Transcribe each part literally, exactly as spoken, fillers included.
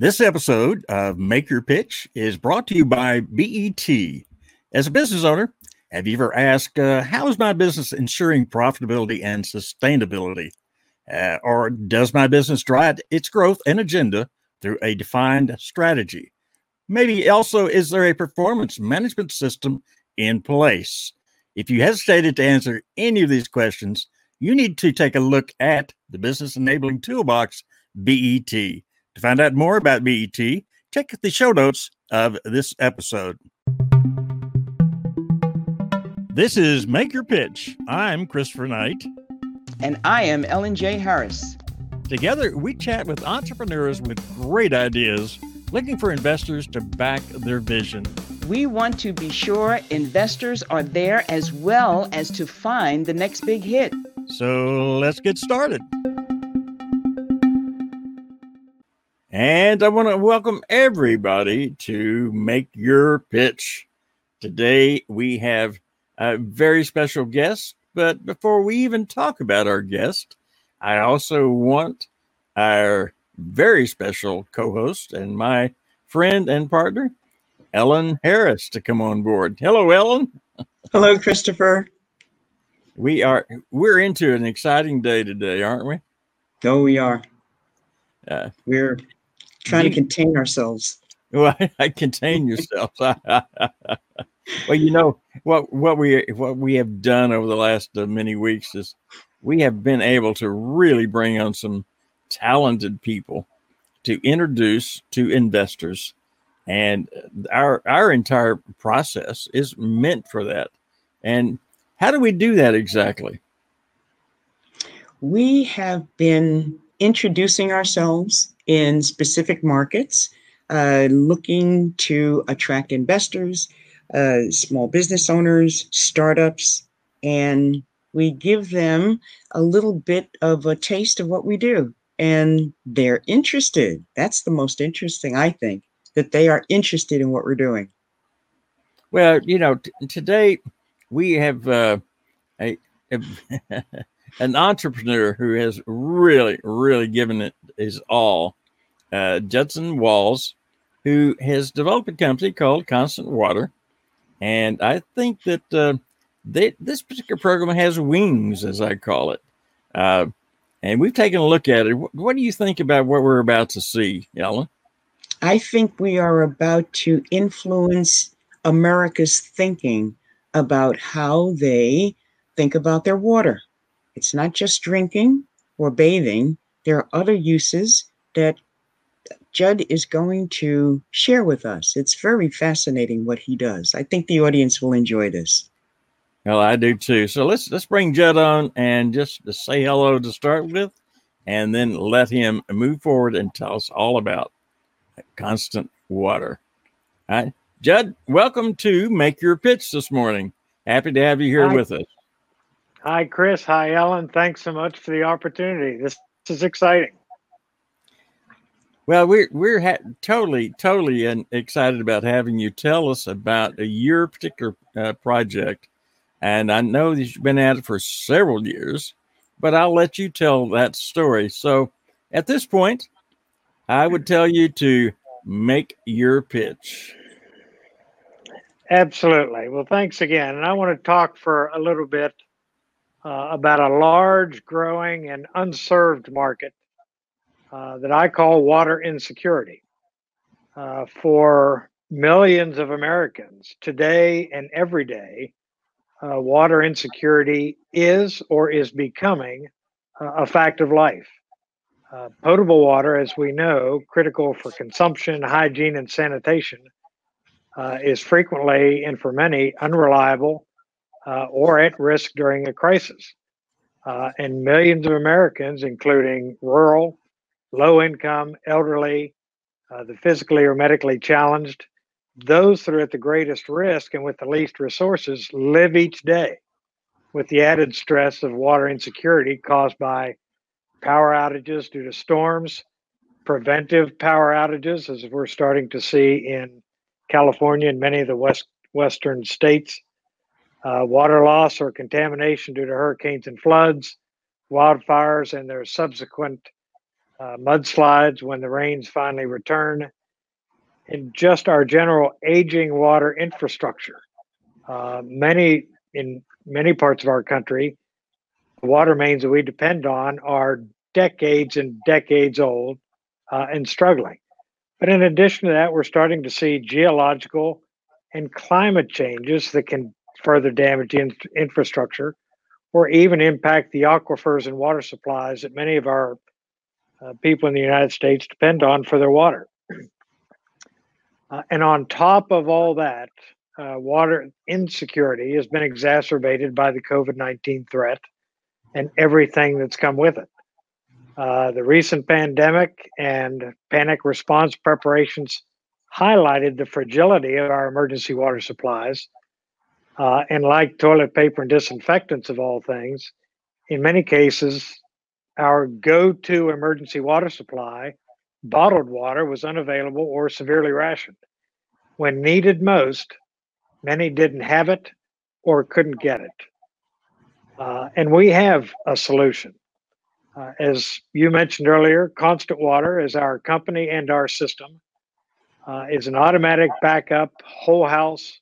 This episode of Make Your Pitch is brought to you by B E T. As a business owner, have you ever asked, uh, how is my business ensuring profitability and sustainability? Uh, or does my business drive its growth and agenda through a defined strategy? Maybe also, is there a performance management system in place? If you hesitated to answer any of these questions, you need to take a look at the Business Enabling Toolbox, B E T. To find out more about B E T, check the show notes of this episode. This is Make Your Pitch. I'm Christopher Knight. And I am Ellen J. Harris. Together, we chat with entrepreneurs with great ideas, looking for investors to back their vision. We want to be sure investors are there as well as to find the next big hit. So let's get started. And I want to welcome everybody to Make Your Pitch. Today, we have a very special guest. But before we even talk about our guest, I also want our very special co-host and my friend and partner, Ellen Harris, to come on board. Hello, Ellen. Hello, Christopher. We are we're into an exciting day today, aren't we? Oh, we are. Uh, we're trying you, to contain ourselves. Well, I contain yourselves. Well, you know, what what we what we have done over the last uh, many weeks is we have been able to really bring on some talented people to introduce to investors. And our our entire process is meant for that. And how do we do that exactly? We have been introducing ourselves in specific markets, uh, looking to attract investors, Uh, small business owners, startups, and we give them a little bit of a taste of what we do. And they're interested. That's the most interesting, I think, that they are interested in what we're doing. Well, you know, t- today we have uh, a, a an entrepreneur who has really, really given it his all, uh, Judson Walls, who has developed a company called Constant Water. And I think that uh, they, this particular program has wings, as I call it. Uh, and we've taken a look at it. What, what do you think about what we're about to see, Ellen? I think we are about to influence America's thinking about how they think about their water. It's not just drinking or bathing. There are other uses that Judd is going to share with us. It's very fascinating what he does. I think the audience will enjoy this. Well, I do too. So let's let's bring Judd on and just say hello to start with, and then let him move forward and tell us all about Constant Water. All right. Judd, welcome to Make Your Pitch this morning. Happy to have you here Hi. with us. Hi, Chris. Hi, Ellen. Thanks so much for the opportunity. This, this is exciting. Well, we're we're ha- totally, totally excited about having you tell us about your particular uh, project. And I know that you've been at it for several years, but I'll let you tell that story. So at this point, I would tell you to make your pitch. Absolutely. Well, thanks again. And I want to talk for a little bit uh, about a large, growing, and unserved market Uh, that I call water insecurity uh, for millions of Americans. Today and every day, uh, water insecurity is or is becoming uh, a fact of life. Uh, potable water, as we know, critical for consumption, hygiene, and sanitation, uh, is frequently and for many unreliable uh, or at risk during a crisis. Uh, and millions of Americans, including rural, low-income, elderly, uh, the physically or medically challenged, those that are at the greatest risk and with the least resources live each day with the added stress of water insecurity caused by power outages due to storms, preventive power outages, as we're starting to see in California and many of the west western states, uh, water loss or contamination due to hurricanes and floods, wildfires, and their subsequent uh, mudslides when the rains finally return, and just our general aging water infrastructure. Uh, many in many parts of our country, the water mains that we depend on are decades and decades old uh, and struggling. But in addition to that, we're starting to see geological and climate changes that can further damage the in- infrastructure or even impact the aquifers and water supplies that many of our uh, people in the United States depend on for their water. Uh, and on top of all that, uh, water insecurity has been exacerbated by the COVID nineteen threat and everything that's come with it. Uh, the recent pandemic and panic response preparations highlighted the fragility of our emergency water supplies. Uh, and like toilet paper and disinfectants of all things, in many cases, our go-to emergency water supply, bottled water, was unavailable or severely rationed. When needed most, many didn't have it or couldn't get it. Uh, and we have a solution. Uh, as you mentioned earlier, Constant Water is our company and our system. Uh, is an automatic backup whole house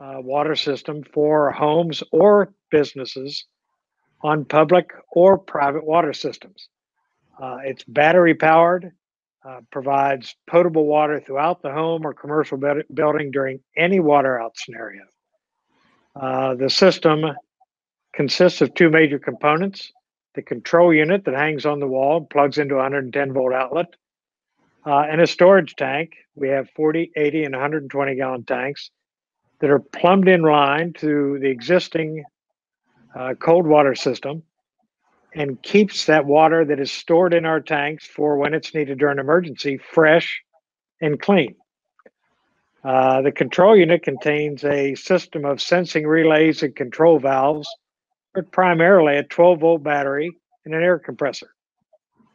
uh, water system for homes or businesses on public or private water systems. Uh, it's battery powered, uh, provides potable water throughout the home or commercial be- building during any water out scenario. Uh, the system consists of two major components: the control unit that hangs on the wall, plugs into a one hundred ten volt outlet, Uh, and a storage tank. We have forty, eighty, and one hundred twenty gallon tanks that are plumbed in line to the existing uh, cold water system and keeps that water that is stored in our tanks for when it's needed during emergency fresh and clean. Uh, the control unit contains a system of sensing relays and control valves, but primarily a twelve volt battery and an air compressor.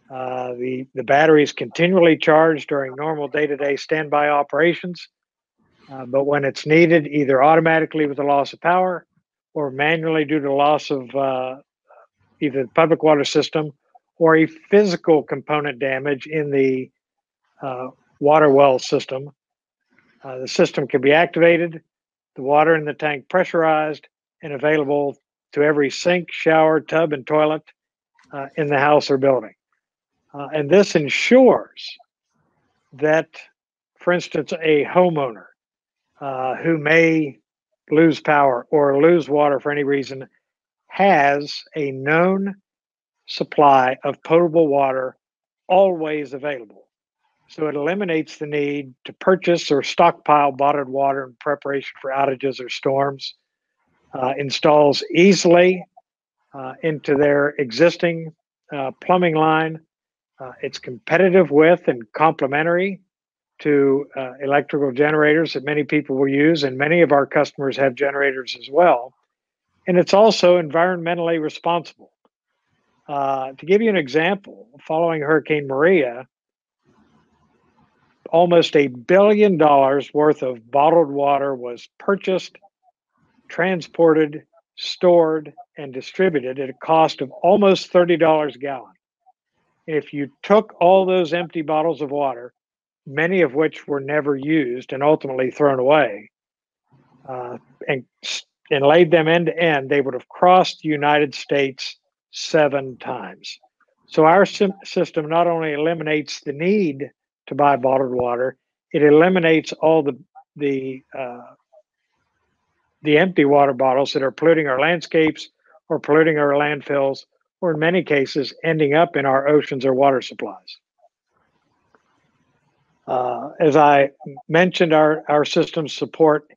Uh, the, the battery is continually charged during normal day-to-day standby operations, uh, but when it's needed, either automatically with the loss of power or manually due to loss of uh, either the public water system or a physical component damage in the uh, water well system, uh, the system can be activated, the water in the tank pressurized, and available to every sink, shower, tub, and toilet uh, in the house or building. Uh, and this ensures that, for instance, a homeowner uh, who may lose power or lose water for any reason has a known supply of potable water always available. So it eliminates the need to purchase or stockpile bottled water in preparation for outages or storms, uh, installs easily uh, into their existing uh, plumbing line. Uh, it's competitive with and complementary to uh, electrical generators that many people will use, and many of our customers have generators as well. And it's also environmentally responsible. Uh, to give you an example, following Hurricane Maria, almost a billion dollars worth of bottled water was purchased, transported, stored, and distributed at a cost of almost thirty dollars a gallon. If you took all those empty bottles of water, many of which were never used and ultimately thrown away, uh, and, and laid them end to end, they would have crossed the United States seven times. So our sim- system not only eliminates the need to buy bottled water, it eliminates all the the uh, the empty water bottles that are polluting our landscapes or polluting our landfills, or in many cases, ending up in our oceans or water supplies. Uh, as I mentioned, our, our systems support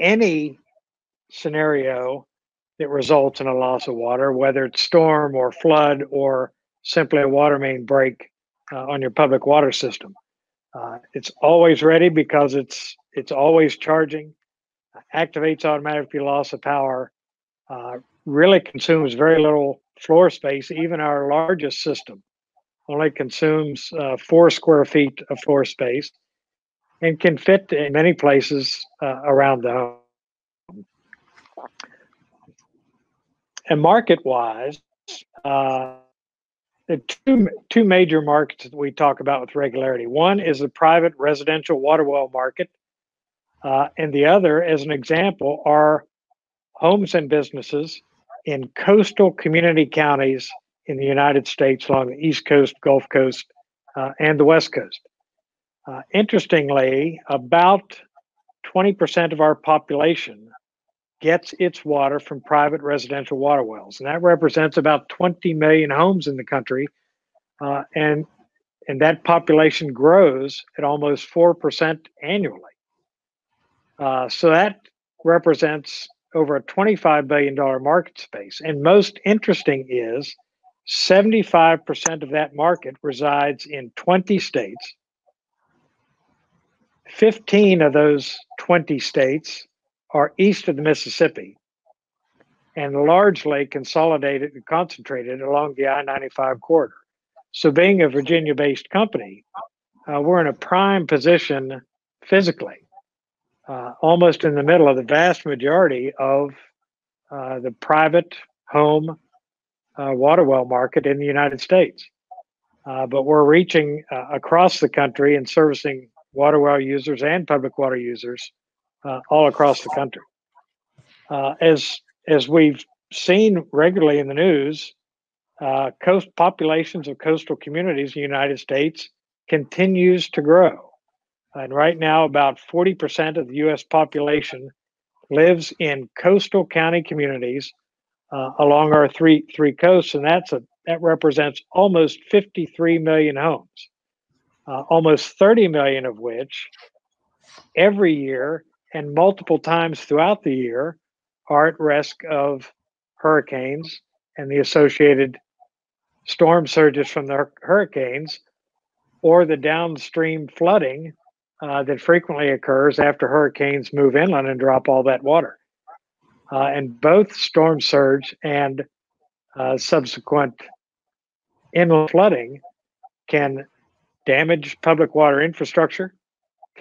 any scenario that results in a loss of water, whether it's storm or flood or simply a water main break uh, on your public water system. Uh, it's always ready because it's it's always charging, activates automatically loss of power, uh, really consumes very little floor space. Even our largest system only consumes uh, four square feet of floor space and can fit in many places uh, around the home. And market-wise, uh, the two, two major markets that we talk about with regularity. One is the private residential water well market, uh, and the other, as an example, are homes and businesses in coastal community counties in the United States along the East Coast, Gulf Coast, uh, and the West Coast. Uh, interestingly, about twenty percent of our population gets its water from private residential water wells. And that represents about twenty million homes in the country. Uh, and, and that population grows at almost four percent annually. Uh, so that represents over a twenty-five billion dollars market space. And most interesting is seventy-five percent of that market resides in twenty states. fifteen of those twenty states are east of the Mississippi and largely consolidated and concentrated along the I ninety-five corridor. So being a Virginia-based company, uh, we're in a prime position physically, uh, almost in the middle of the vast majority of uh, the private home uh, water well market in the United States. Uh, but we're reaching uh, across the country and servicing water well users and public water users Uh, all across the country. Uh, as as we've seen regularly in the news, uh, coast populations of coastal communities in the United States continues to grow. And right now, about forty percent of the U S population lives in coastal county communities uh, along our three three coasts, and that's a that represents almost fifty-three million homes, uh, almost thirty million of which every year and multiple times throughout the year are at risk of hurricanes and the associated storm surges from the hurricanes or the downstream flooding uh, that frequently occurs after hurricanes move inland and drop all that water. Uh, and both storm surge and uh, subsequent inland flooding can damage public water infrastructure,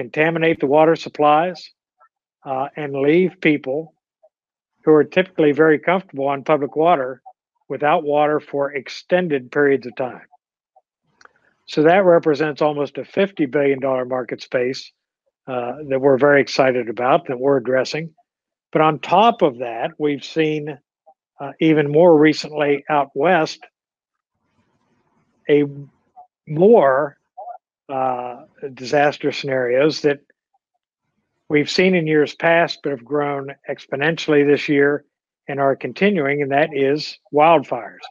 contaminate the water supplies, Uh, and leave people who are typically very comfortable on public water without water for extended periods of time. So that represents almost a fifty billion dollars market space uh, that we're very excited about, that we're addressing. But on top of that, we've seen uh, even more recently out west, a more uh, disaster scenarios that we've seen in years past, but have grown exponentially this year and are continuing, and that is wildfires.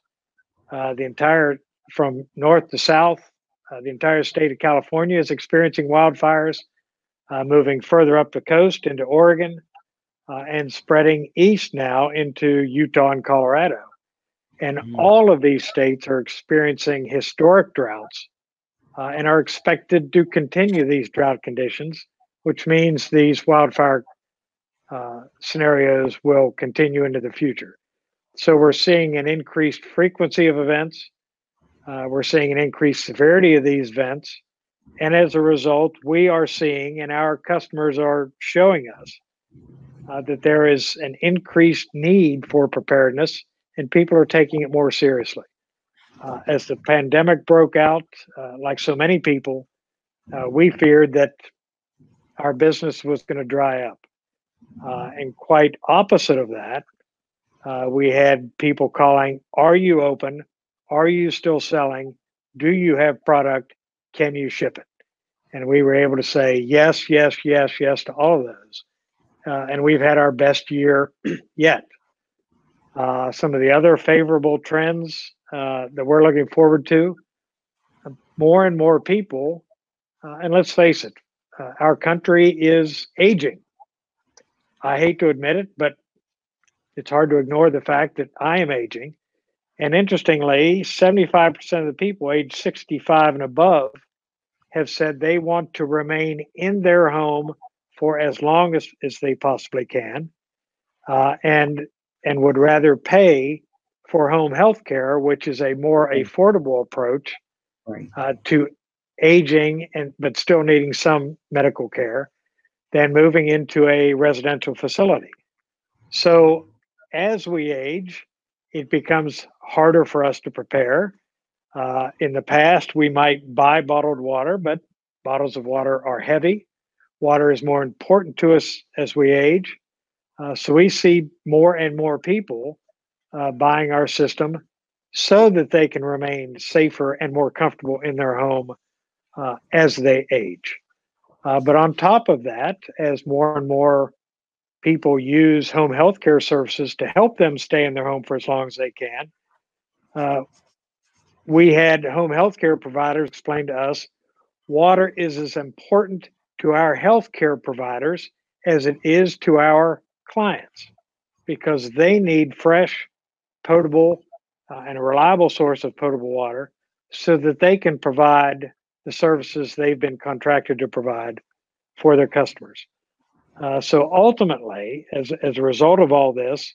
Uh, the entire, from north to south, uh, the entire state of California is experiencing wildfires, uh, moving further up the coast into Oregon, uh, and spreading east now into Utah and Colorado. And mm-hmm. all of these states are experiencing historic droughts, uh, and are expected to continue these drought conditions, which means these wildfire uh, scenarios will continue into the future. So we're seeing an increased frequency of events. Uh, we're seeing an increased severity of these events. And as a result, we are seeing, and our customers are showing us, uh, that there is an increased need for preparedness, and people are taking it more seriously. Uh, as the pandemic broke out, uh, like so many people, uh, we feared that our business was going to dry up. Uh, and quite opposite of that, uh, we had people calling, are you open? Are you still selling? Do you have product? Can you ship it? And we were able to say yes, yes, yes, yes to all of those. Uh, and we've had our best year yet. Uh, some of the other favorable trends uh, that we're looking forward to, uh, more and more people, uh, and let's face it, Uh, our country is aging. I hate to admit it, but it's hard to ignore the fact that I am aging. And interestingly, seventy-five percent of the people age sixty-five and above have said they want to remain in their home for as long as, as they possibly can, uh, and and would rather pay for home health care, which is a more affordable approach uh, to aging and but still needing some medical care, than moving into a residential facility. So as we age, it becomes harder for us to prepare. Uh, in the past, we might buy bottled water, but bottles of water are heavy. Water is more important to us as we age. Uh, so we see more and more people uh, buying our system so that they can remain safer and more comfortable in their home uh, as they age. Uh, but on top of that, as more and more people use home health care services to help them stay in their home for as long as they can, uh, we had home health care providers explain to us, water is as important to our health care providers as it is to our clients, because they need fresh, potable, uh, and a reliable source of potable water so that they can provide the services they've been contracted to provide for their customers. Uh, so ultimately, as, as a result of all this,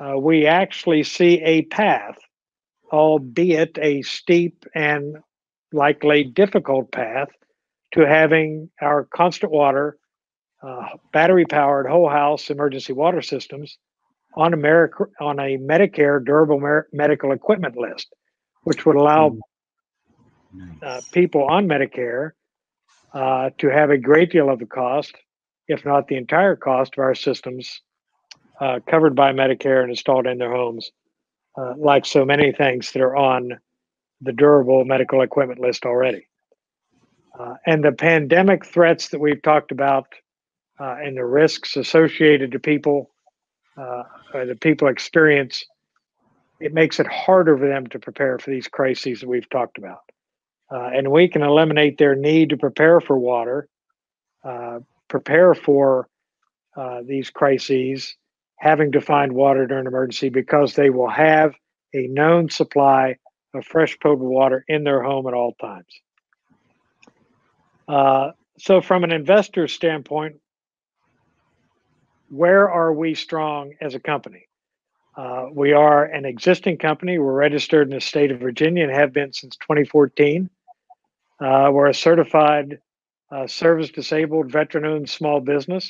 uh, we actually see a path, albeit a steep and likely difficult path, to having our Constant Water uh, battery-powered whole house emergency water systems on, America, on a Medicare durable mer- medical equipment list, which would allow uh, people on Medicare uh, to have a great deal of the cost, if not the entire cost, of our systems uh, covered by Medicare and installed in their homes, Uh, like so many things that are on the durable medical equipment list already. Uh, and the pandemic threats that we've talked about uh, and the risks associated to people, uh, or the people experience, it makes it harder for them to prepare for these crises that we've talked about. Uh, and we can eliminate their need to prepare for water, uh, prepare for uh, these crises, having to find water during an emergency, because they will have a known supply of fresh potable water in their home at all times. Uh, so from an investor standpoint, where are we strong as a company? Uh, we are an existing company. We're registered in the state of Virginia and have been since twenty fourteen. Uh, we're a certified uh, service-disabled veteran-owned small business.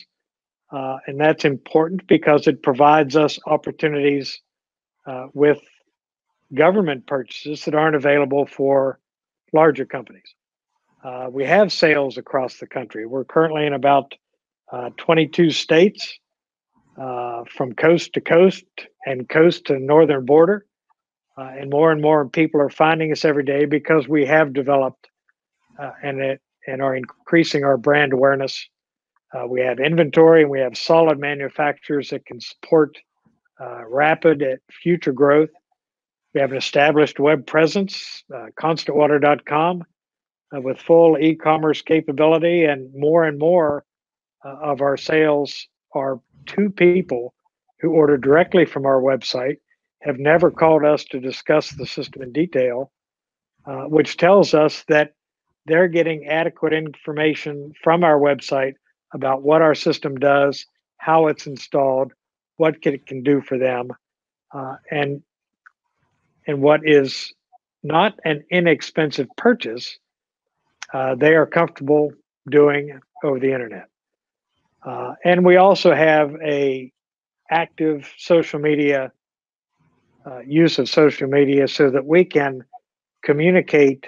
Uh, and that's important because it provides us opportunities uh, with government purchases that aren't available for larger companies. Uh, we have sales across the country. We're currently in about uh, twenty-two states, uh, from coast to coast and coast to northern border. Uh, and more and more people are finding us every day because we have developed uh, and, it, and are increasing our brand awareness. Uh, we have inventory and we have solid manufacturers that can support uh, rapid future growth. We have an established web presence, uh, Constant Water dot com, uh, with full e-commerce capability, and more and more uh, of our sales are to people who order directly from our website, have never called us to discuss the system in detail, uh, which tells us that they're getting adequate information from our website about what our system does, how it's installed, what it can do for them, uh, and and what is not an inexpensive purchase, uh, they are comfortable doing over the internet. Uh, and we also have a active social media, uh, use of social media so that we can communicate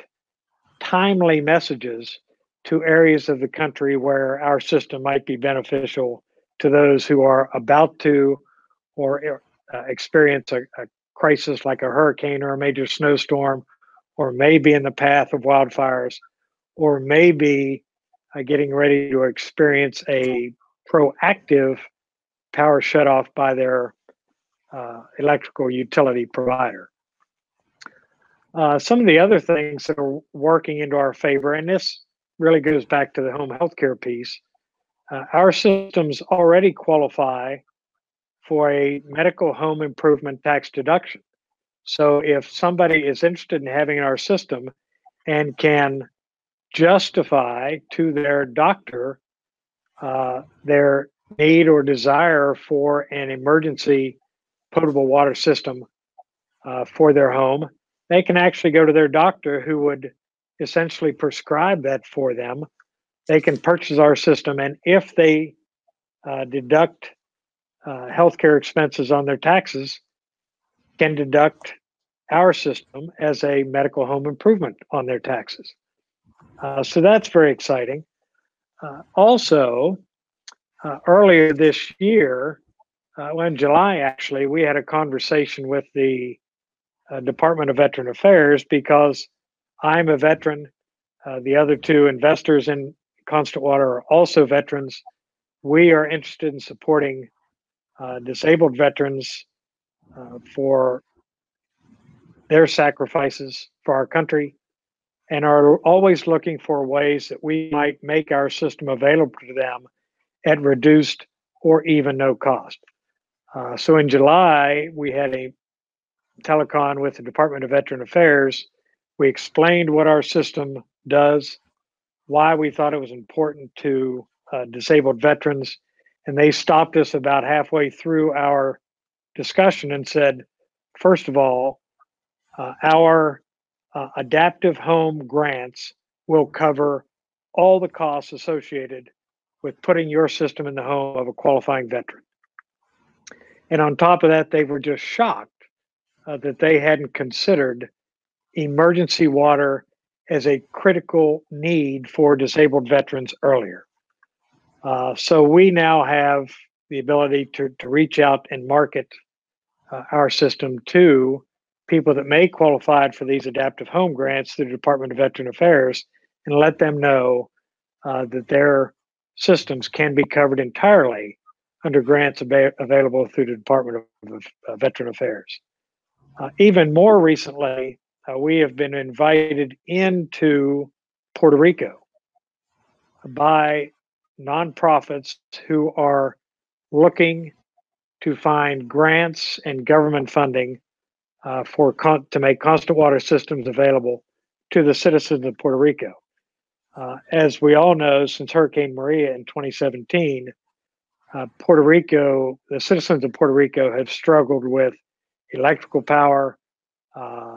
timely messages to areas of the country where our system might be beneficial to those who are about to or uh, experience a, a crisis like a hurricane or a major snowstorm, or may be in the path of wildfires, or may be uh, getting ready to experience a proactive power shutoff by their uh, electrical utility provider. Uh, some of the other things that are working into our favor, and this really goes back to the home healthcare piece. Uh, our systems already qualify for a medical home improvement tax deduction. So if somebody is interested in having our system and can justify to their doctor uh, their need or desire for an emergency potable water system uh, for their home, they can actually go to their doctor, who would essentially prescribe that for them. They can purchase our system, and if they uh, deduct uh, healthcare expenses on their taxes, can deduct our system as a medical home improvement on their taxes. Uh, so that's very exciting. Uh, also, uh, earlier this year, uh, well, in July, actually, we had a conversation with the uh, Department of Veteran Affairs because I'm a veteran. Uh, the other two investors in Constant Water are also veterans. We are interested in supporting uh, disabled veterans uh, for their sacrifices for our country, and are always looking for ways that we might make our system available to them at reduced or even no cost. Uh, so in July, we had a telecon with the Department of Veteran Affairs. We explained what our system does, why we thought it was important to uh, disabled veterans, and they stopped us about halfway through our discussion and said, first of all, uh, our Uh, adaptive home grants will cover all the costs associated with putting your system in the home of a qualifying veteran. And on top of that, they were just shocked uh, that they hadn't considered emergency water as a critical need for disabled veterans earlier. Uh, so we now have the ability to, to reach out and market uh, our system to people that may qualify for these adaptive home grants through the Department of Veteran Affairs, and let them know uh, that their systems can be covered entirely under grants ab- available through the Department of uh, Veteran Affairs. Uh, even more recently, uh, we have been invited into Puerto Rico by nonprofits who are looking to find grants and government funding Uh, for con- to make constant water systems available to the citizens of Puerto Rico. Uh, as we all know, since Hurricane Maria in twenty seventeen, uh, Puerto Rico, the citizens of Puerto Rico have struggled with electrical power, uh,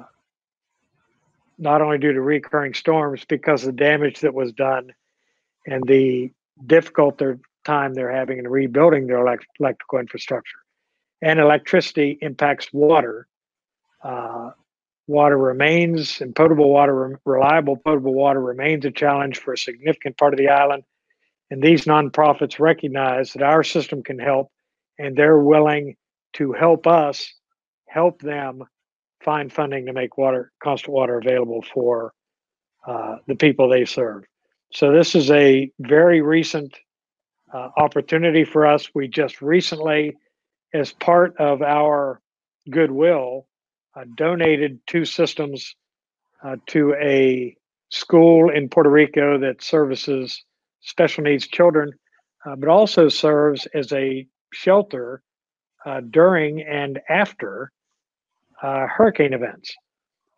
not only due to recurring storms, because of the damage that was done and the difficult their time they're having in rebuilding their elect- electrical infrastructure. And electricity impacts water. Uh, water remains, and potable water, reliable potable water remains a challenge for a significant part of the island. And these nonprofits recognize that our system can help, and they're willing to help us help them find funding to make water, constant water available for uh, the people they serve. So this is a very recent uh, opportunity for us. We just recently, as part of our goodwill, Uh, donated two systems uh, to a school in Puerto Rico that services special needs children, uh, but also serves as a shelter uh, during and after uh, hurricane events.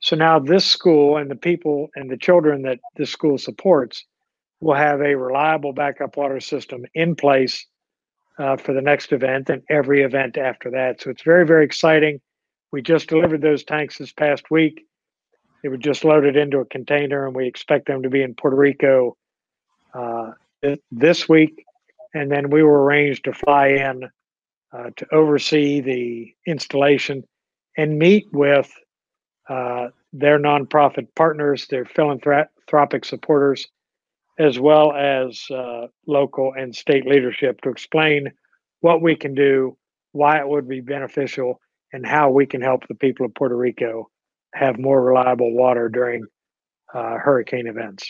So now this school and the people and the children that this school supports will have a reliable backup water system in place uh, for the next event and every event after that. So it's very, very exciting. We just delivered those tanks this past week. They were just loaded into a container, and we expect them to be in Puerto Rico uh, this week. And then we were arranged to fly in uh, to oversee the installation and meet with uh, their nonprofit partners, their philanthropic supporters, as well as uh, local and state leadership to explain what we can do, why it would be beneficial, and how we can help the people of Puerto Rico have more reliable water during uh, hurricane events.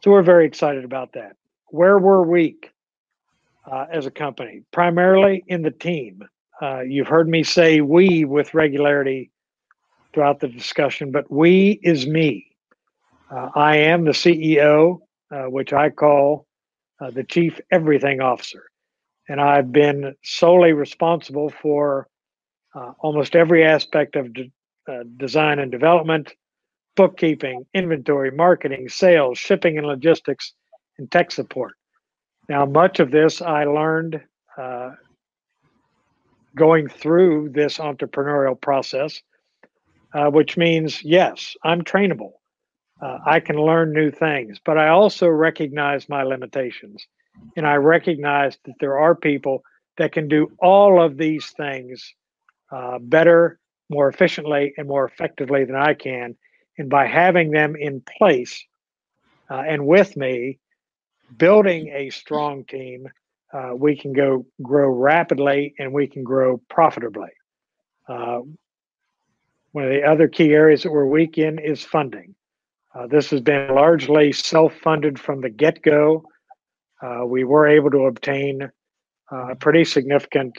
So we're very excited about that. Where we're weak uh, as a company, primarily in the team. Uh, you've heard me say we with regularity throughout the discussion, but we is me. Uh, I am the C E O, uh, which I call uh, the Chief Everything Officer. And I've been solely responsible for Uh, almost every aspect of de- uh, design and development, bookkeeping, inventory, marketing, sales, shipping and logistics, and tech support. Now, much of this I learned uh, going through this entrepreneurial process, uh, which means, yes, I'm trainable. Uh, I can learn new things, but I also recognize my limitations. And I recognize that there are people that can do all of these things Uh, better, more efficiently and more effectively than I can. And by having them in place uh, and with me, building a strong team, uh, we can go grow rapidly and we can grow profitably. Uh, one of the other key areas that we're weak in is funding. Uh, this has been largely self-funded from the get-go. Uh, we were able to obtain uh, a pretty significant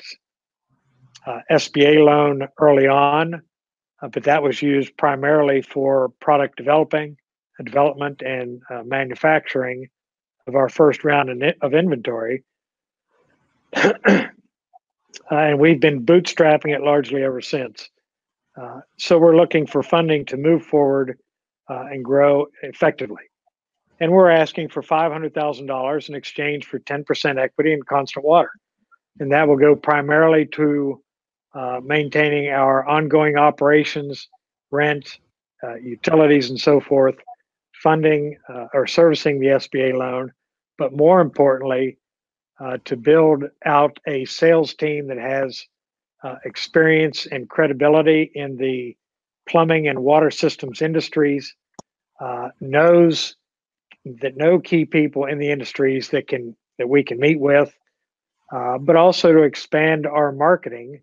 uh, S B A loan early on, uh, but that was used primarily for product developing, uh, development and uh, manufacturing of our first round of inventory. uh, and we've been bootstrapping it largely ever since. Uh, so we're looking for funding to move forward uh, and grow effectively. And we're asking for five hundred thousand dollars in exchange for ten percent equity in Constant Water. And that will go primarily to uh, maintaining our ongoing operations, rent, uh, utilities, and so forth, funding uh, or servicing the S B A loan, but more importantly, uh, to build out a sales team that has uh, experience and credibility in the plumbing and water systems industries, uh, knows that know key people in the industries that can that we can meet with, uh, but also to expand our marketing,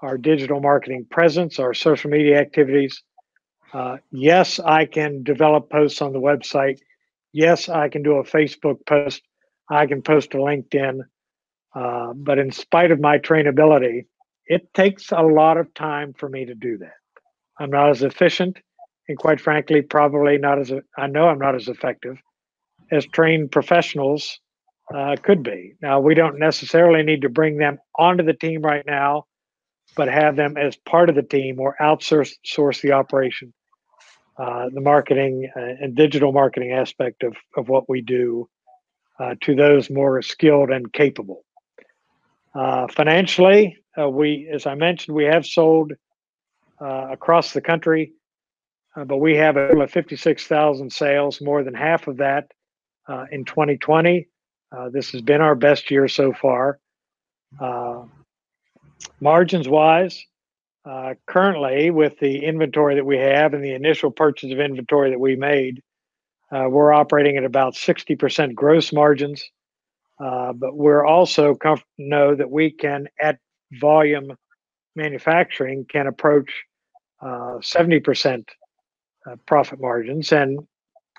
our digital marketing presence, our social media activities. Uh, yes, I can develop posts on the website. Yes, I can do a Facebook post. I can post to LinkedIn. Uh, but in spite of my trainability, it takes a lot of time for me to do that. I'm not as efficient, and quite frankly, probably not as I know I'm not as effective as trained professionals uh, could be. Now, we don't necessarily need to bring them onto the team right now, but have them as part of the team or outsource source the operation, uh, the marketing uh, and digital marketing aspect of, of what we do uh, to those more skilled and capable. Uh, financially, uh, we, as I mentioned, we have sold uh, across the country. Uh, but we have a total of fifty-six thousand sales, more than half of that uh, in twenty twenty. Uh, this has been our best year so far. Uh, Margins-wise, uh, currently with the inventory that we have and the initial purchase of inventory that we made, uh, we're operating at about sixty percent gross margins. Uh, but we're also comf- know that we can, at volume manufacturing, can approach uh, seventy percent. Uh, profit margins, and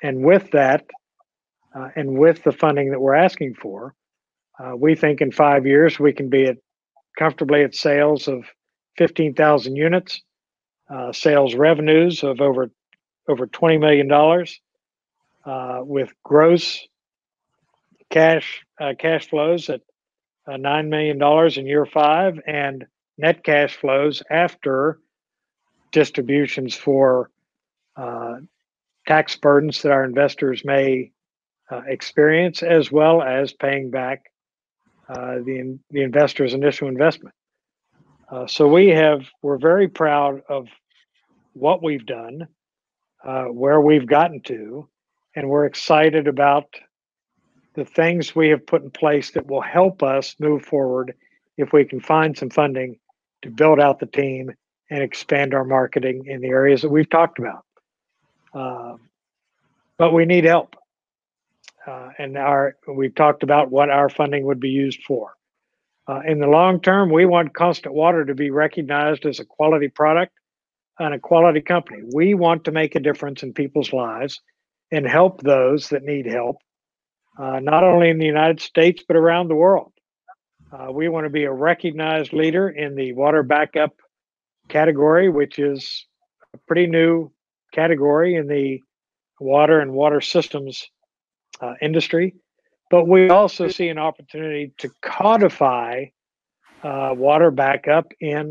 and with that, uh, and with the funding that we're asking for, uh, we think in five years we can be at comfortably at sales of fifteen thousand units, uh, sales revenues of over over twenty million dollars, uh, with gross cash uh, cash flows at uh, nine million dollars in year five, and net cash flows after distributions for Uh, tax burdens that our investors may uh, experience, as well as paying back uh, the the investor's initial investment. Uh, so we have we're very proud of what we've done, uh, where we've gotten to, and we're excited about the things we have put in place that will help us move forward if we can find some funding to build out the team and expand our marketing in the areas that we've talked about. Uh, but we need help, uh, and our we've talked about what our funding would be used for. Uh, in the long term, we want Constant Water to be recognized as a quality product and a quality company. We want to make a difference in people's lives and help those that need help, uh, not only in the United States, but around the world. Uh, we want to be a recognized leader in the water backup category, which is a pretty new category in the water and water systems uh, industry, but we also see an opportunity to codify uh, water backup in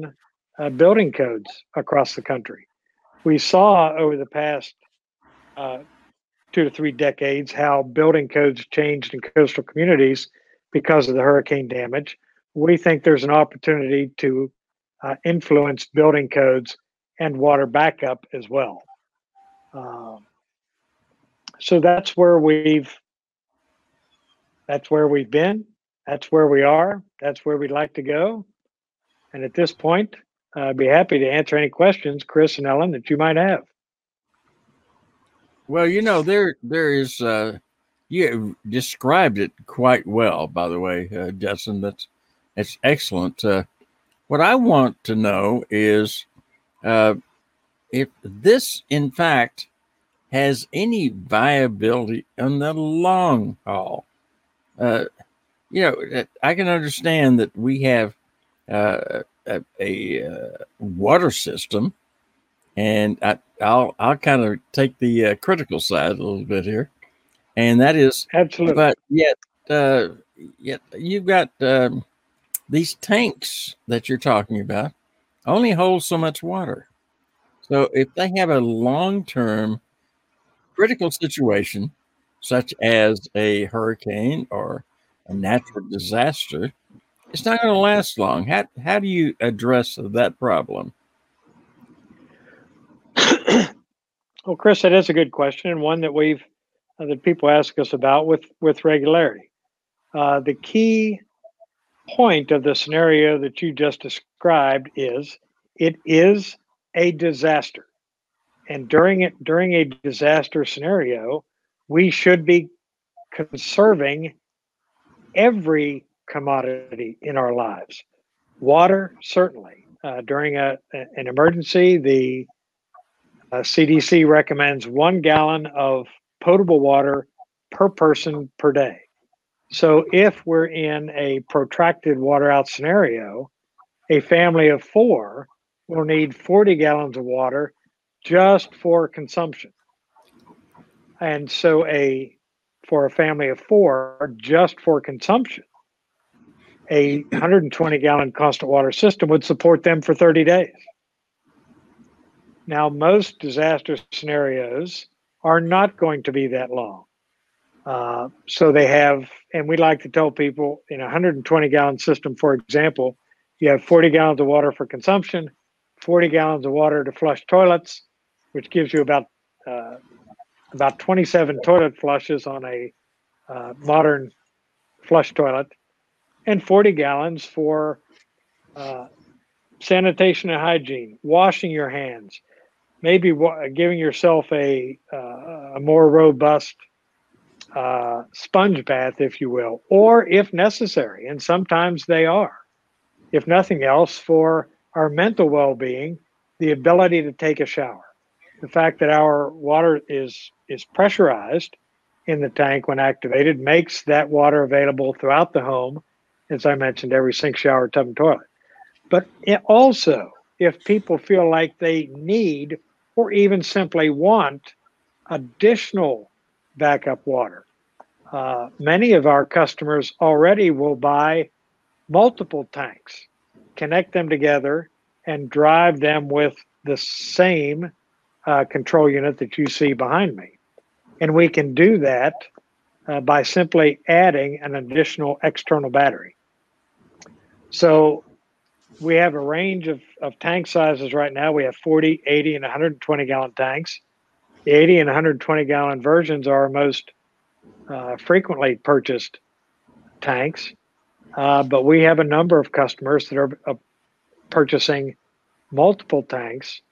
uh, building codes across the country. We saw over the past uh, two to three decades how building codes changed in coastal communities because of the hurricane damage. We think there's an opportunity to uh, influence building codes and water backup as well. Um, so that's where we've, that's where we've been, that's where we are, that's where we'd like to go. And at this point, I'd be happy to answer any questions, Chris and Ellen, that you might have. Well, you know, there there is, uh, you described it quite well, by the way, uh, Judson. That's, that's excellent. Uh, what I want to know is uh, if this, in fact, has any viability in the long haul. Uh, you know, I can understand that we have uh, a, a, a water system, and I, I'll I'll kind of take the uh, critical side a little bit here, and that is absolutely. But yet, uh, yet you've got um, these tanks that you're talking about only hold so much water. So if they have a long-term critical situation, such as a hurricane or a natural disaster, it's not going to last long. How how do you address that problem? Well, Chris, that is a good question, and one that we've uh, that people ask us about with with regularity. Uh, the key point of the scenario that you just described is it is a disaster, and during it during a disaster scenario, we should be conserving every commodity in our lives. Water, certainly. Uh, during a, an emergency, the uh, C D C recommends one gallon of potable water per person per day. So if we're in a protracted water out scenario, a family of four will need forty gallons of water just for consumption. And so a for a family of four, just for consumption, a one hundred twenty gallon constant water system would support them for thirty days. Now, most disaster scenarios are not going to be that long. Uh, so they have, and we like to tell people in a one hundred twenty gallon system, for example, you have forty gallons of water for consumption, forty gallons of water to flush toilets, which gives you about uh, about twenty-seven toilet flushes on a uh, modern flush toilet, and forty gallons for uh, sanitation and hygiene, washing your hands, maybe wa- giving yourself a, uh, a more robust uh, sponge bath, if you will, or if necessary, and sometimes they are, if nothing else, for our mental well-being, the ability to take a shower. The fact that our water is is pressurized in the tank when activated makes that water available throughout the home, as I mentioned, every sink, shower, tub, and toilet. But it also, if people feel like they need or even simply want additional backup water, uh, many of our customers already will buy multiple tanks, connect them together, and drive them with the same Uh, control unit that you see behind me. And we can do that uh, by simply adding an additional external battery. So we have a range of, of tank sizes right now. We have forty, eighty, and one hundred twenty gallon tanks. The eighty and one hundred twenty gallon versions are our most uh, frequently purchased tanks. Uh, but we have a number of customers that are uh, purchasing multiple tanks.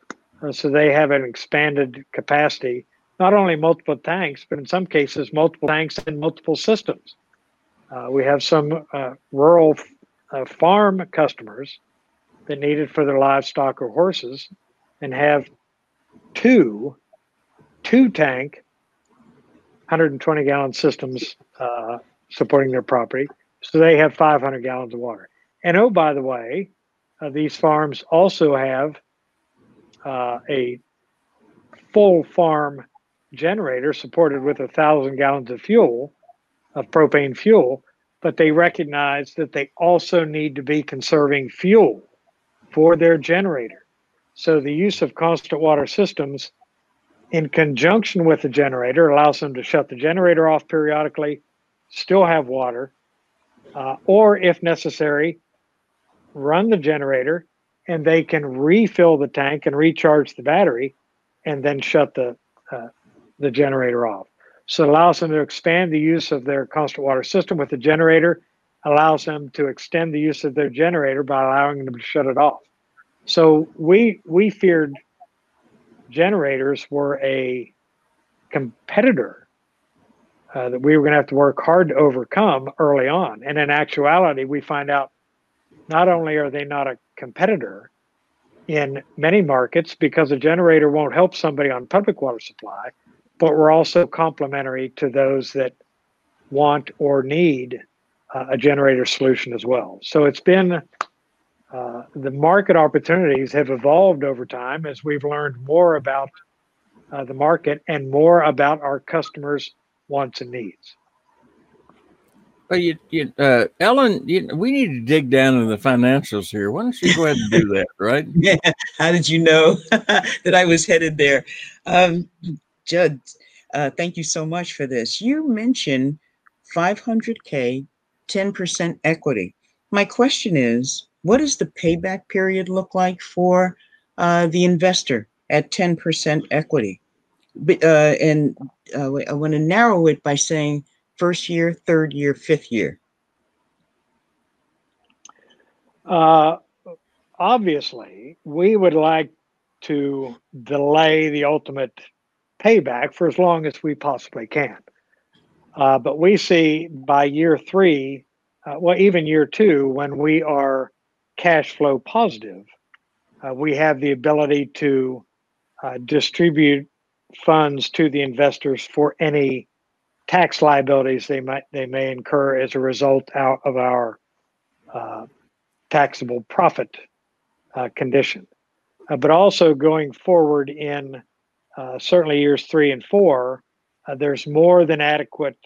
So they have an expanded capacity, not only multiple tanks, but in some cases, multiple tanks and multiple systems. Uh, we have some uh, rural uh, farm customers that need it for their livestock or horses and have two, two tank, one hundred twenty gallon systems uh, supporting their property. So they have five hundred gallons of water. And oh, by the way, uh, these farms also have Uh, a full farm generator supported with a thousand gallons of fuel, of propane fuel, but they recognize that they also need to be conserving fuel for their generator. So the use of constant water systems in conjunction with the generator allows them to shut the generator off periodically, still have water, uh, or if necessary, run the generator, and they can refill the tank and recharge the battery and then shut the uh, the generator off. So it allows them to expand the use of their constant water system with the generator, allows them to extend the use of their generator by allowing them to shut it off. So we we feared generators were a competitor uh, that we were going to have to work hard to overcome early on. And in actuality, we find out not only are they not a competitor in many markets because a generator won't help somebody on public water supply, but we're also complementary to those that want or need uh, a generator solution as well. So it's been, uh, the market opportunities have evolved over time as we've learned more about uh, the market and more about our customers' wants and needs. Well, you, you, uh, Ellen, you, we need to dig down into the financials here. Why don't you go ahead and do that, right? Yeah. How did you know that I was headed there? Um, Judd, uh, thank you so much for this. You mentioned five hundred K, ten percent equity. My question is, what does the payback period look like for uh, the investor at ten percent equity? But, uh, and uh, I want to narrow it by saying, first year, third year, fifth year? Uh, obviously, we would like to delay the ultimate payback for as long as we possibly can. Uh, but we see by year three, uh, well, even year two, when we are cash flow positive, uh, we have the ability to uh, distribute funds to the investors for any tax liabilities they might they may incur as a result out of our uh, taxable profit uh, condition, uh, but also going forward in uh, certainly years three and four, uh, there's more than adequate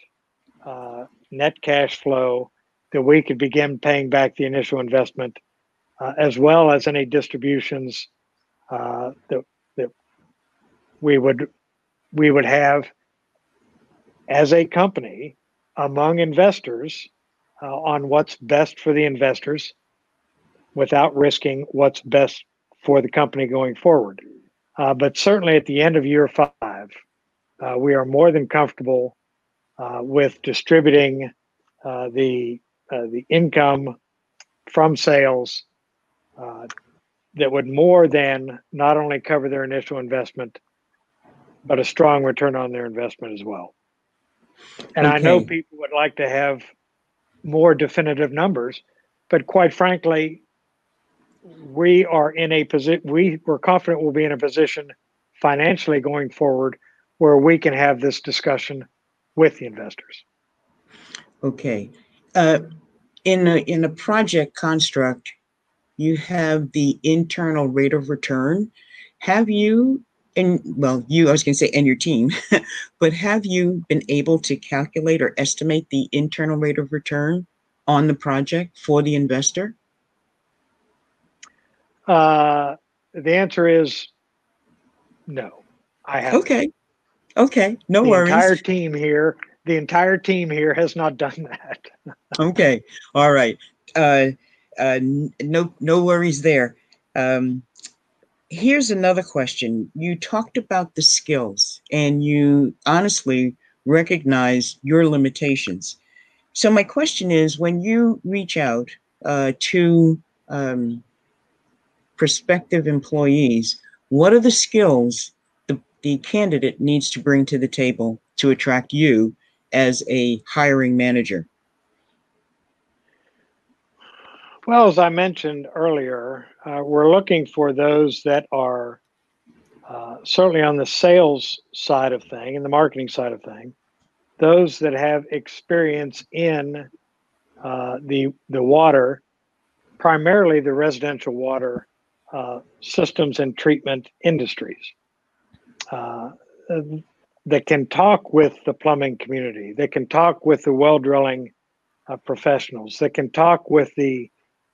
uh, net cash flow that we could begin paying back the initial investment, uh, as well as any distributions uh, that that we would we would have as a company among investors uh, on what's best for the investors without risking what's best for the company going forward. Uh, but certainly at the end of year five, uh, we are more than comfortable uh, with distributing uh, the uh, the income from sales uh, that would more than not only cover their initial investment, but a strong return on their investment as well. And okay. I know people would like to have more definitive numbers, but quite frankly, we are in a position, we, we're confident we'll be in a position financially going forward where we can have this discussion with the investors. Okay. Uh, in a, in a project construct, you have the internal rate of return. Have you And well, you, I was going to say, and your team, but have you been able to calculate or estimate the internal rate of return on the project for the investor? Uh, the answer is no, I haven't. Okay. Okay. No the worries. The entire team here, the entire team here has not done that. Okay. All right. Uh, uh, no, no worries there. Um, Here's another question. You talked about the skills and you honestly recognize your limitations. So my question is, when you reach out uh, to um, prospective employees, what are the skills the, the candidate needs to bring to the table to attract you as a hiring manager? Well, as I mentioned earlier, uh, we're looking for those that are uh, certainly on the sales side of thing and the marketing side of thing, those that have experience in uh, the the water, primarily the residential water uh, systems and treatment industries, uh, that can talk with the plumbing community, that can talk with the well drilling uh, professionals, that can talk with the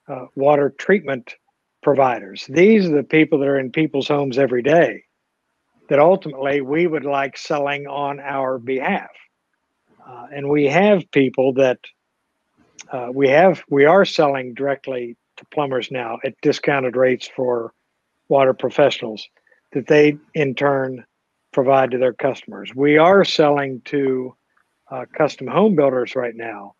Uh, water treatment providers. These are the people that are in people's homes every day that ultimately we would like selling on our behalf. Uh, and we have people that uh, we have, we are selling directly to plumbers now at discounted rates for water professionals that they in turn provide to their customers. We are selling to uh, custom home builders right now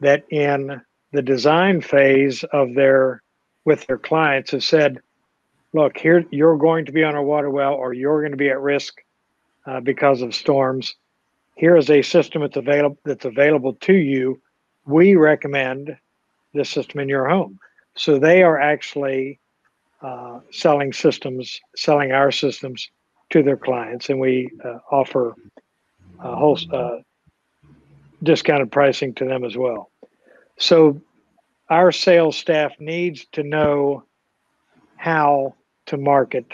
that in the design phase of their, with their clients have said, look, here you're going to be on a water well, or you're going to be at risk uh, because of storms. Here is a system that's available that's available to you. We recommend this system in your home. So they are actually uh, selling systems, selling our systems to their clients, and we uh, offer a whole uh, discounted pricing to them as well. So our sales staff needs to know how to market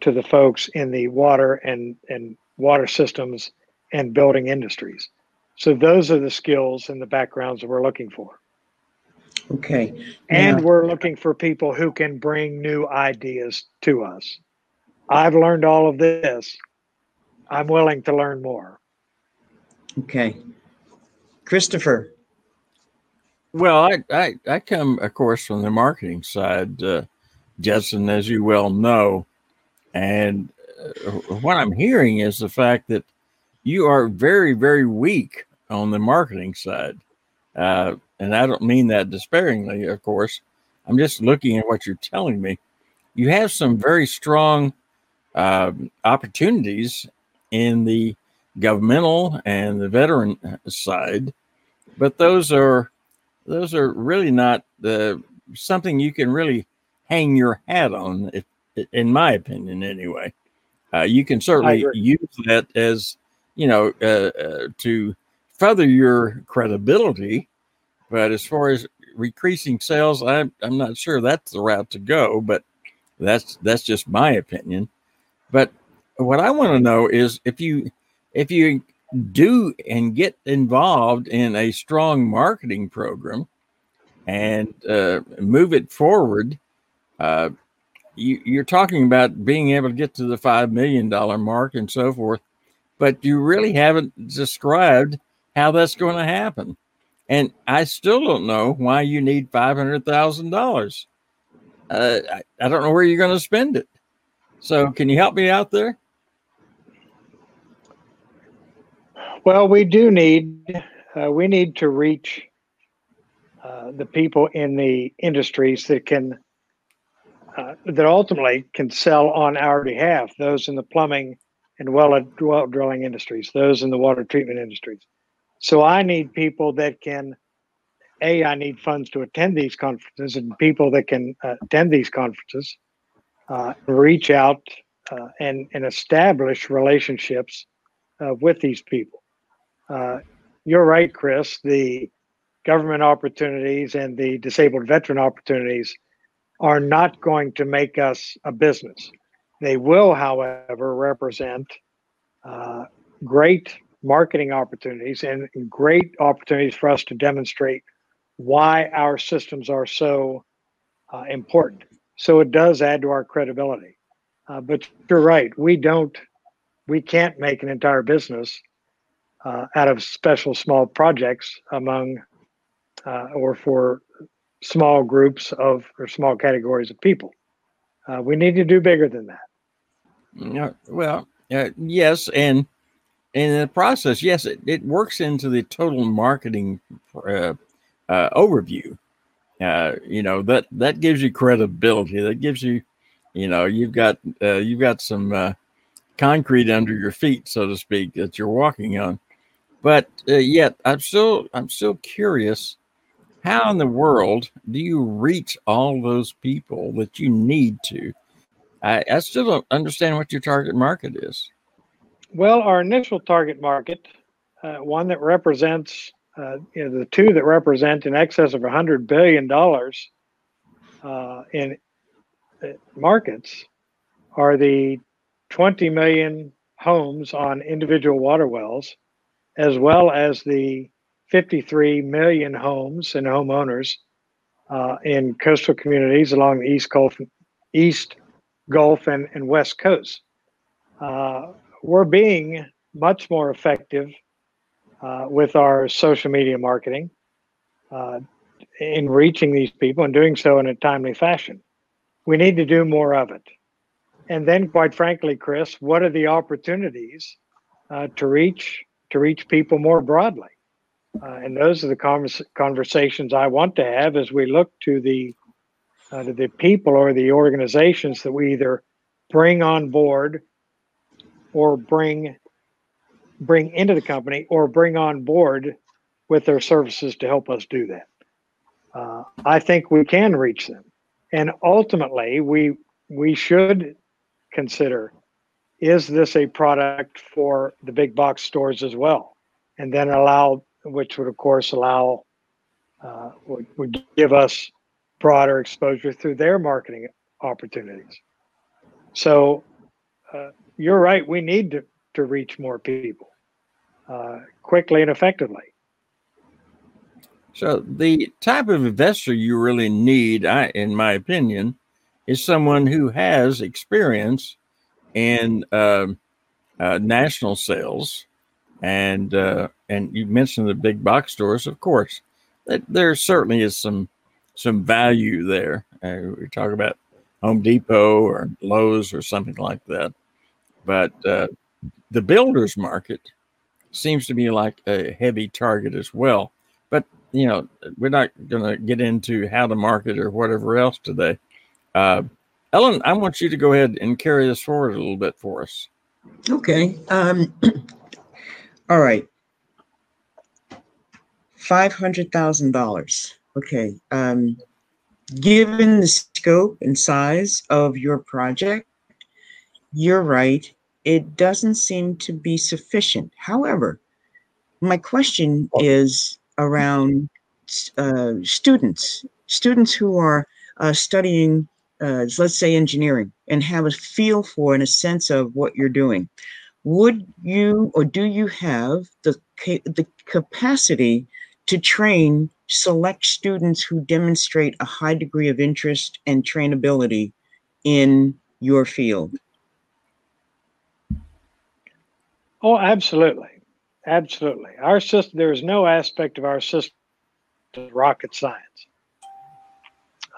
to the folks in the water and, and water systems and building industries. So those are the skills and the backgrounds that we're looking for. Okay. And yeah. we're looking for people who can bring new ideas to us. I've learned all of this. I'm willing to learn more. Okay. Christopher. Well, I, I, I come, of course, from the marketing side, uh, Judson, as you well know. And uh, what I'm hearing is the fact that you are very, very weak on the marketing side. Uh, and I don't mean that despairingly, of course. I'm just looking at what you're telling me. You have some very strong uh, opportunities in the governmental and the veteran side, but those are those are really not the something you can really hang your hat on, if, in my opinion, anyway. Uh, you can certainly use that as, you know, uh, uh, to further your credibility. But as far as increasing sales, I'm, I'm not sure that's the route to go, but that's that's just my opinion. But what I want to know is if you if you do and get involved in a strong marketing program and uh, move it forward, uh, you, you're talking about being able to get to the five million dollars mark and so forth, but you really haven't described how that's going to happen. And I still don't know why you need five hundred thousand dollars. Uh, I, I don't know where you're going to spend it. So can you help me out there? Well, we do need, uh, we need to reach uh, the people in the industries that can, uh, that ultimately can sell on our behalf, those in the plumbing and well, well drilling industries, those in the water treatment industries. So I need people that can, A, I need funds to attend these conferences and people that can uh, attend these conferences, uh, reach out uh, and, and establish relationships Uh, with these people. Uh, you're right, Chris, the government opportunities and the disabled veteran opportunities are not going to make us a business. They will, however, represent uh, great marketing opportunities and great opportunities for us to demonstrate why our systems are so uh, important. So it does add to our credibility. Uh, but you're right, we don't We can't make an entire business uh, out of special small projects among uh, or for small groups of or small categories of people. Uh, we need to do bigger than that. Uh, well, uh, yes. And, and in the process, yes, it, it works into the total marketing uh, uh, overview. Uh, you know, that, that gives you credibility. That gives you, you know, you've got uh, you've got some uh, concrete under your feet, so to speak, that you're walking on. But uh, yet I'm still, I'm still curious, how in the world do you reach all those people that you need to? I, I still don't understand what your target market is. Well, our initial target market, uh, one that represents, uh, you know, the two that represent in excess of a hundred billion dollars uh, in markets are the twenty million homes on individual water wells, as well as the fifty-three million homes and homeowners uh, in coastal communities along the East Gulf, East Gulf and, and West Coast. Uh, we're being much more effective uh, with our social media marketing uh, in reaching these people and doing so in a timely fashion. We need to do more of it. And then, quite frankly, Chris, what are the opportunities uh, to reach to reach people more broadly? Uh, and those are the convers- conversations I want to have as we look to the uh, to the people or the organizations that we either bring on board or bring bring into the company or bring on board with their services to help us do that. Uh, I think we can reach them. And ultimately, we we should consider, is this a product for the big box stores as well? And then allow, which would of course allow, uh, would, would give us broader exposure through their marketing opportunities. So uh, you're right, we need to, to reach more people uh, quickly and effectively. So the type of investor you really need, I, in my opinion, is someone who has experience in uh, uh, national sales. And uh, and you mentioned the big box stores, of course. That there certainly is some some value there. Uh, we talk about Home Depot or Lowe's or something like that. But uh, the builder's market seems to be like a heavy target as well. But, you know, we're not going to get into how to market or whatever else today. Uh, Ellen, I want you to go ahead and carry this forward a little bit for us. Okay. Um, all right. five hundred thousand dollars. Okay. Um, given the scope and size of your project, you're right. It doesn't seem to be sufficient. However, my question is around uh, students, students who are uh, studying, uh, let's say, engineering, and have a feel for and a sense of what you're doing. Would you, or do you have the ca- the capacity to train select students who demonstrate a high degree of interest and trainability in your field? Oh, absolutely. Absolutely. Our system, there is no aspect of our system that's rocket science.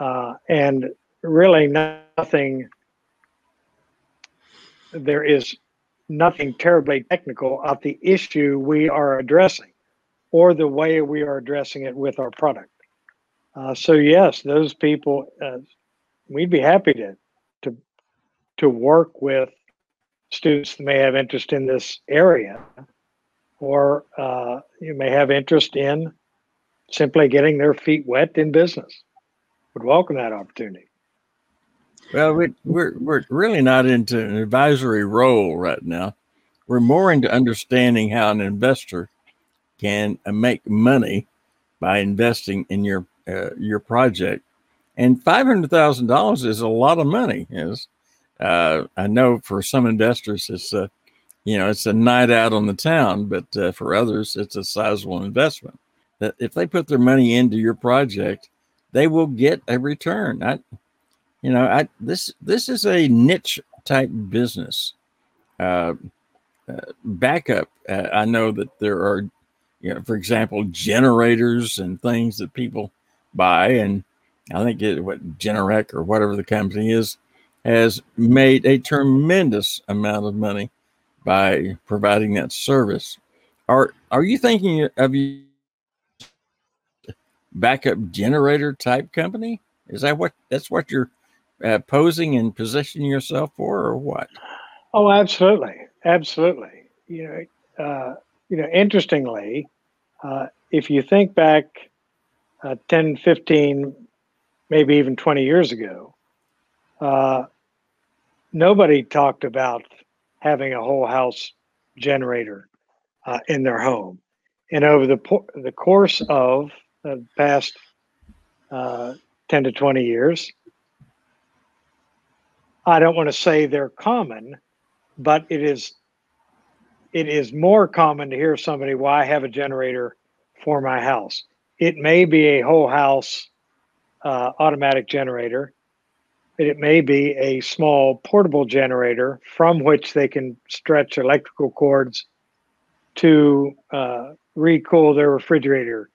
Uh, and really nothing, there is nothing terribly technical about the issue we are addressing or the way we are addressing it with our product. Uh, so yes, those people, uh, we'd be happy to, to, to work with students that may have interest in this area, or uh, you may have interest in simply getting their feet wet in business. Would welcome that opportunity. Well, we, we're we're really not into an advisory role right now. We're more into understanding how an investor can make money by investing in your uh, your project. And five hundred thousand dollars is a lot of money. Is Uh, I know for some investors, it's a, you know, it's a night out on the town, but uh, for others, it's a sizable investment. That if they put their money into your project, they will get a return. I, you know, I this this is a niche type business. Uh, uh, backup. Uh, I know that there are, you know, for example, generators and things that people buy, and I think it, what Generac or whatever the company is, has made a tremendous amount of money by providing that service. Are are you thinking of you backup generator type company? Is that what that's what you're uh, posing and positioning yourself for, or what? Oh, absolutely, absolutely. You know, uh, you know. Interestingly, uh, if you think back uh, ten, fifteen, maybe even twenty years ago. Uh, nobody talked about having a whole house generator uh, in their home. And over the po- the course of the past uh, ten to twenty years, I don't want to say they're common, but it is it is more common to hear somebody, well, I have a generator for my house. It may be a whole house uh, automatic generator. It may be a small portable generator from which they can stretch electrical cords to uh, recool their refrigerator,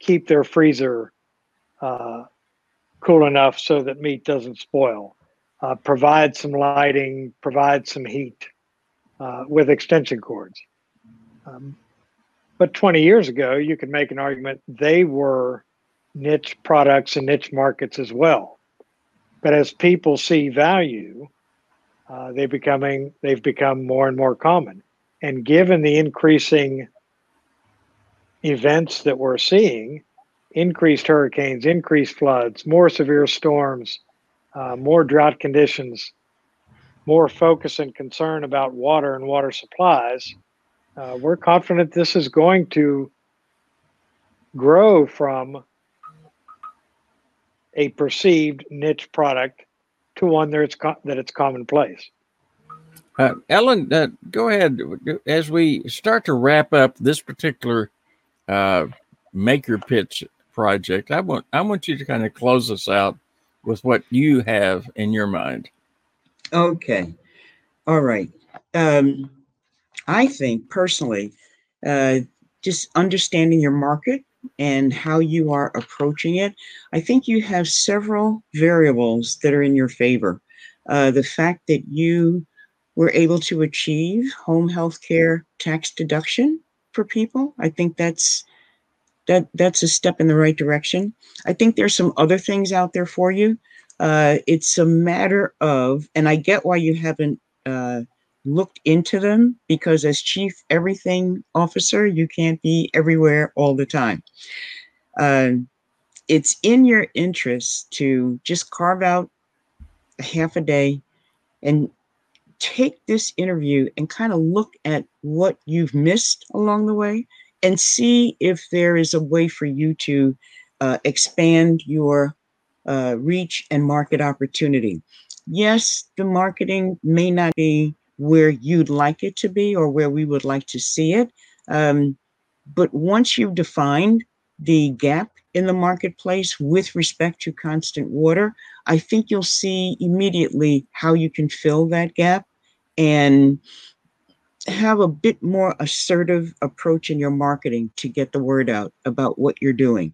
keep their freezer uh, cool enough so that meat doesn't spoil, uh, provide some lighting, provide some heat uh, with extension cords. Um, but twenty years ago, you could make an argument they were niche products and niche markets as well. But as people see value, uh, they becoming they've become more and more common. And given the increasing events that we're seeing, increased hurricanes, increased floods, more severe storms, uh, more drought conditions, more focus and concern about water and water supplies, uh, we're confident this is going to grow from a perceived niche product to one that it's, co- that it's commonplace. Uh, Ellen, uh, go ahead. As we start to wrap up this particular uh, Make Your Pitch project, I want I want you to kind of close us out with what you have in your mind. Okay. All right. Um, I think personally, uh, just understanding your market and how you are approaching it, I think you have several variables that are in your favor. Uh, the fact that you were able to achieve home health care tax deduction for people, I think that's that that's a step in the right direction. I think there's some other things out there for you. Uh, it's a matter of, and I get why you haven't uh, looked into them, because as chief everything officer, you can't be everywhere all the time. Uh, it's in your interest to just carve out a half a day and take this interview and kind of look at what you've missed along the way and see if there is a way for you to uh, expand your Uh, reach and market opportunity. Yes, the marketing may not be where you'd like it to be or where we would like to see it. Um, but once you've defined the gap in the marketplace with respect to Constant Water, I think you'll see immediately how you can fill that gap and have a bit more assertive approach in your marketing to get the word out about what you're doing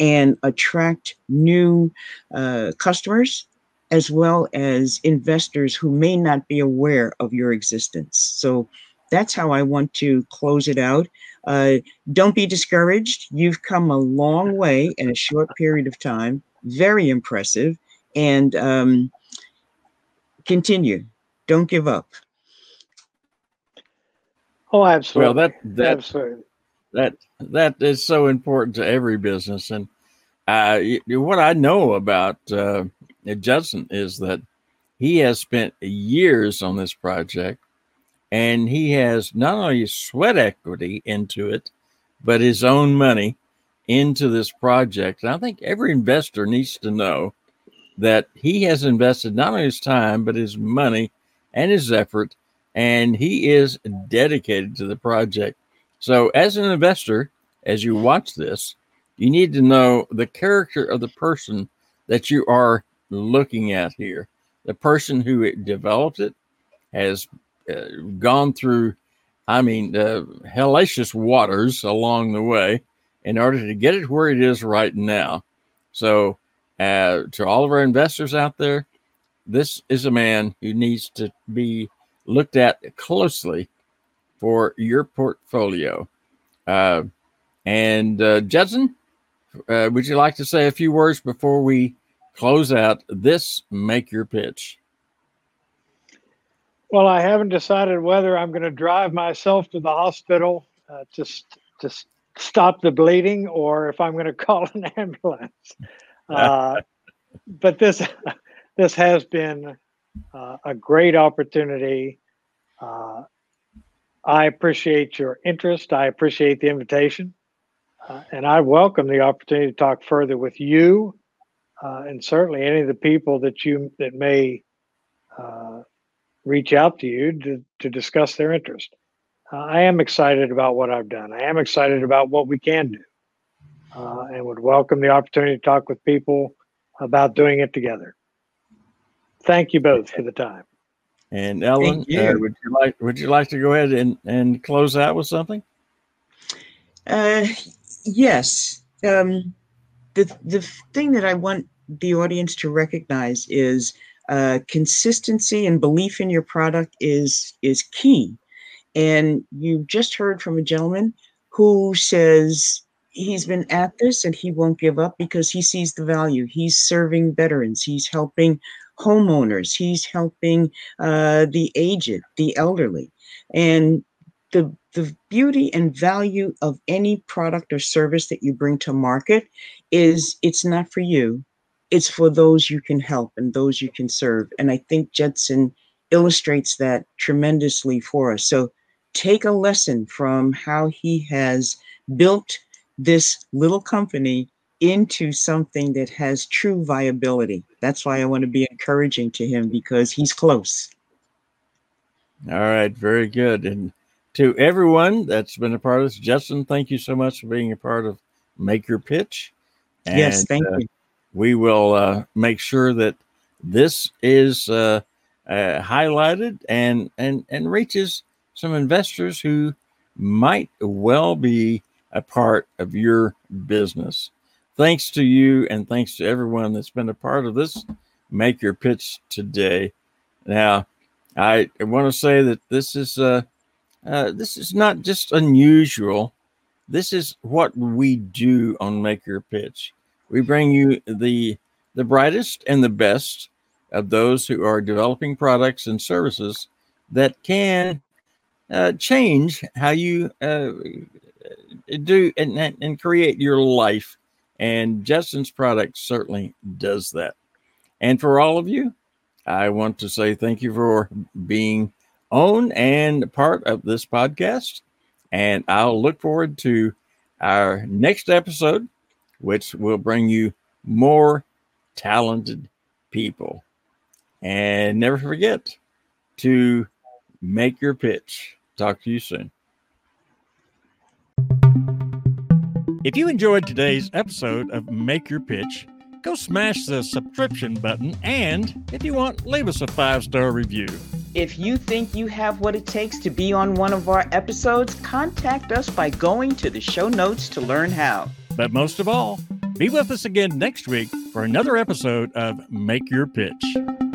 and attract new uh, customers as well as investors who may not be aware of your existence. So that's how I want to close it out. Uh, don't be discouraged. You've come a long way in a short period of time. Very impressive. And um, continue. Don't give up. Oh, absolutely. Well, that, that, absolutely. That that is so important to every business, and uh, what I know about uh, Judson is that he has spent years on this project, and he has not only sweat equity into it, but his own money into this project. And I think every investor needs to know that he has invested not only his time, but his money and his effort, and he is dedicated to the project. So as an investor, as you watch this, you need to know the character of the person that you are looking at here. The person who developed it has uh, gone through, I mean, uh, hellacious waters along the way in order to get it where it is right now. So uh, to all of our investors out there, this is a man who needs to be looked at closely for your portfolio. Uh, and uh, Judson, uh, would you like to say a few words before we close out this Make Your Pitch? Well, I haven't decided whether I'm going to drive myself to the hospital uh, to, to stop the bleeding or if I'm going to call an ambulance. Uh, but this, this has been uh, a great opportunity. Uh, I appreciate your interest. I appreciate the invitation. Uh, and I welcome the opportunity to talk further with you uh, and certainly any of the people that you that may uh, reach out to you to, to discuss their interest. Uh, I am excited about what I've done. I am excited about what we can do uh, and would welcome the opportunity to talk with people about doing it together. Thank you both for the time. And Ellen, you. Uh, would you like would you like to go ahead and, and close out with something? Uh, yes. Um, the the thing that I want the audience to recognize is uh, consistency and belief in your product is is key. And you just heard from a gentleman who says, he's been at this and he won't give up because he sees the value. He's serving veterans. He's helping homeowners. He's helping uh, the aged, the elderly. And the the beauty and value of any product or service that you bring to market is it's not for you. It's for those you can help and those you can serve. And I think Judson illustrates that tremendously for us. So take a lesson from how he has built this little company into something that has true viability. That's why I want to be encouraging to him, because he's close. All right, very good. And to everyone that's been a part of this, Judson, thank you so much for being a part of Make Your Pitch. And, yes, thank uh, you. We will uh, make sure that this is uh, uh, highlighted and, and, and reaches some investors who might well be a part of your business. Thanks to you, and thanks to everyone that's been a part of this Make Your Pitch today. Now, I want to say that this is uh, uh, this is not just unusual. This is what we do on Make Your Pitch. We bring you the the brightest and the best of those who are developing products and services that can uh, change how you uh, do and, and create your life. And Justin's product certainly does that. And for all of you, I want to say thank you for being on and part of this podcast. And I'll look forward to our next episode, which will bring you more talented people. And never forget to make your pitch. Talk to you soon. If you enjoyed today's episode of Make Your Pitch, go smash the subscription button, and if you want, leave us a five-star review. If you think you have what it takes to be on one of our episodes, contact us by going to the show notes to learn how. But most of all, be with us again next week for another episode of Make Your Pitch.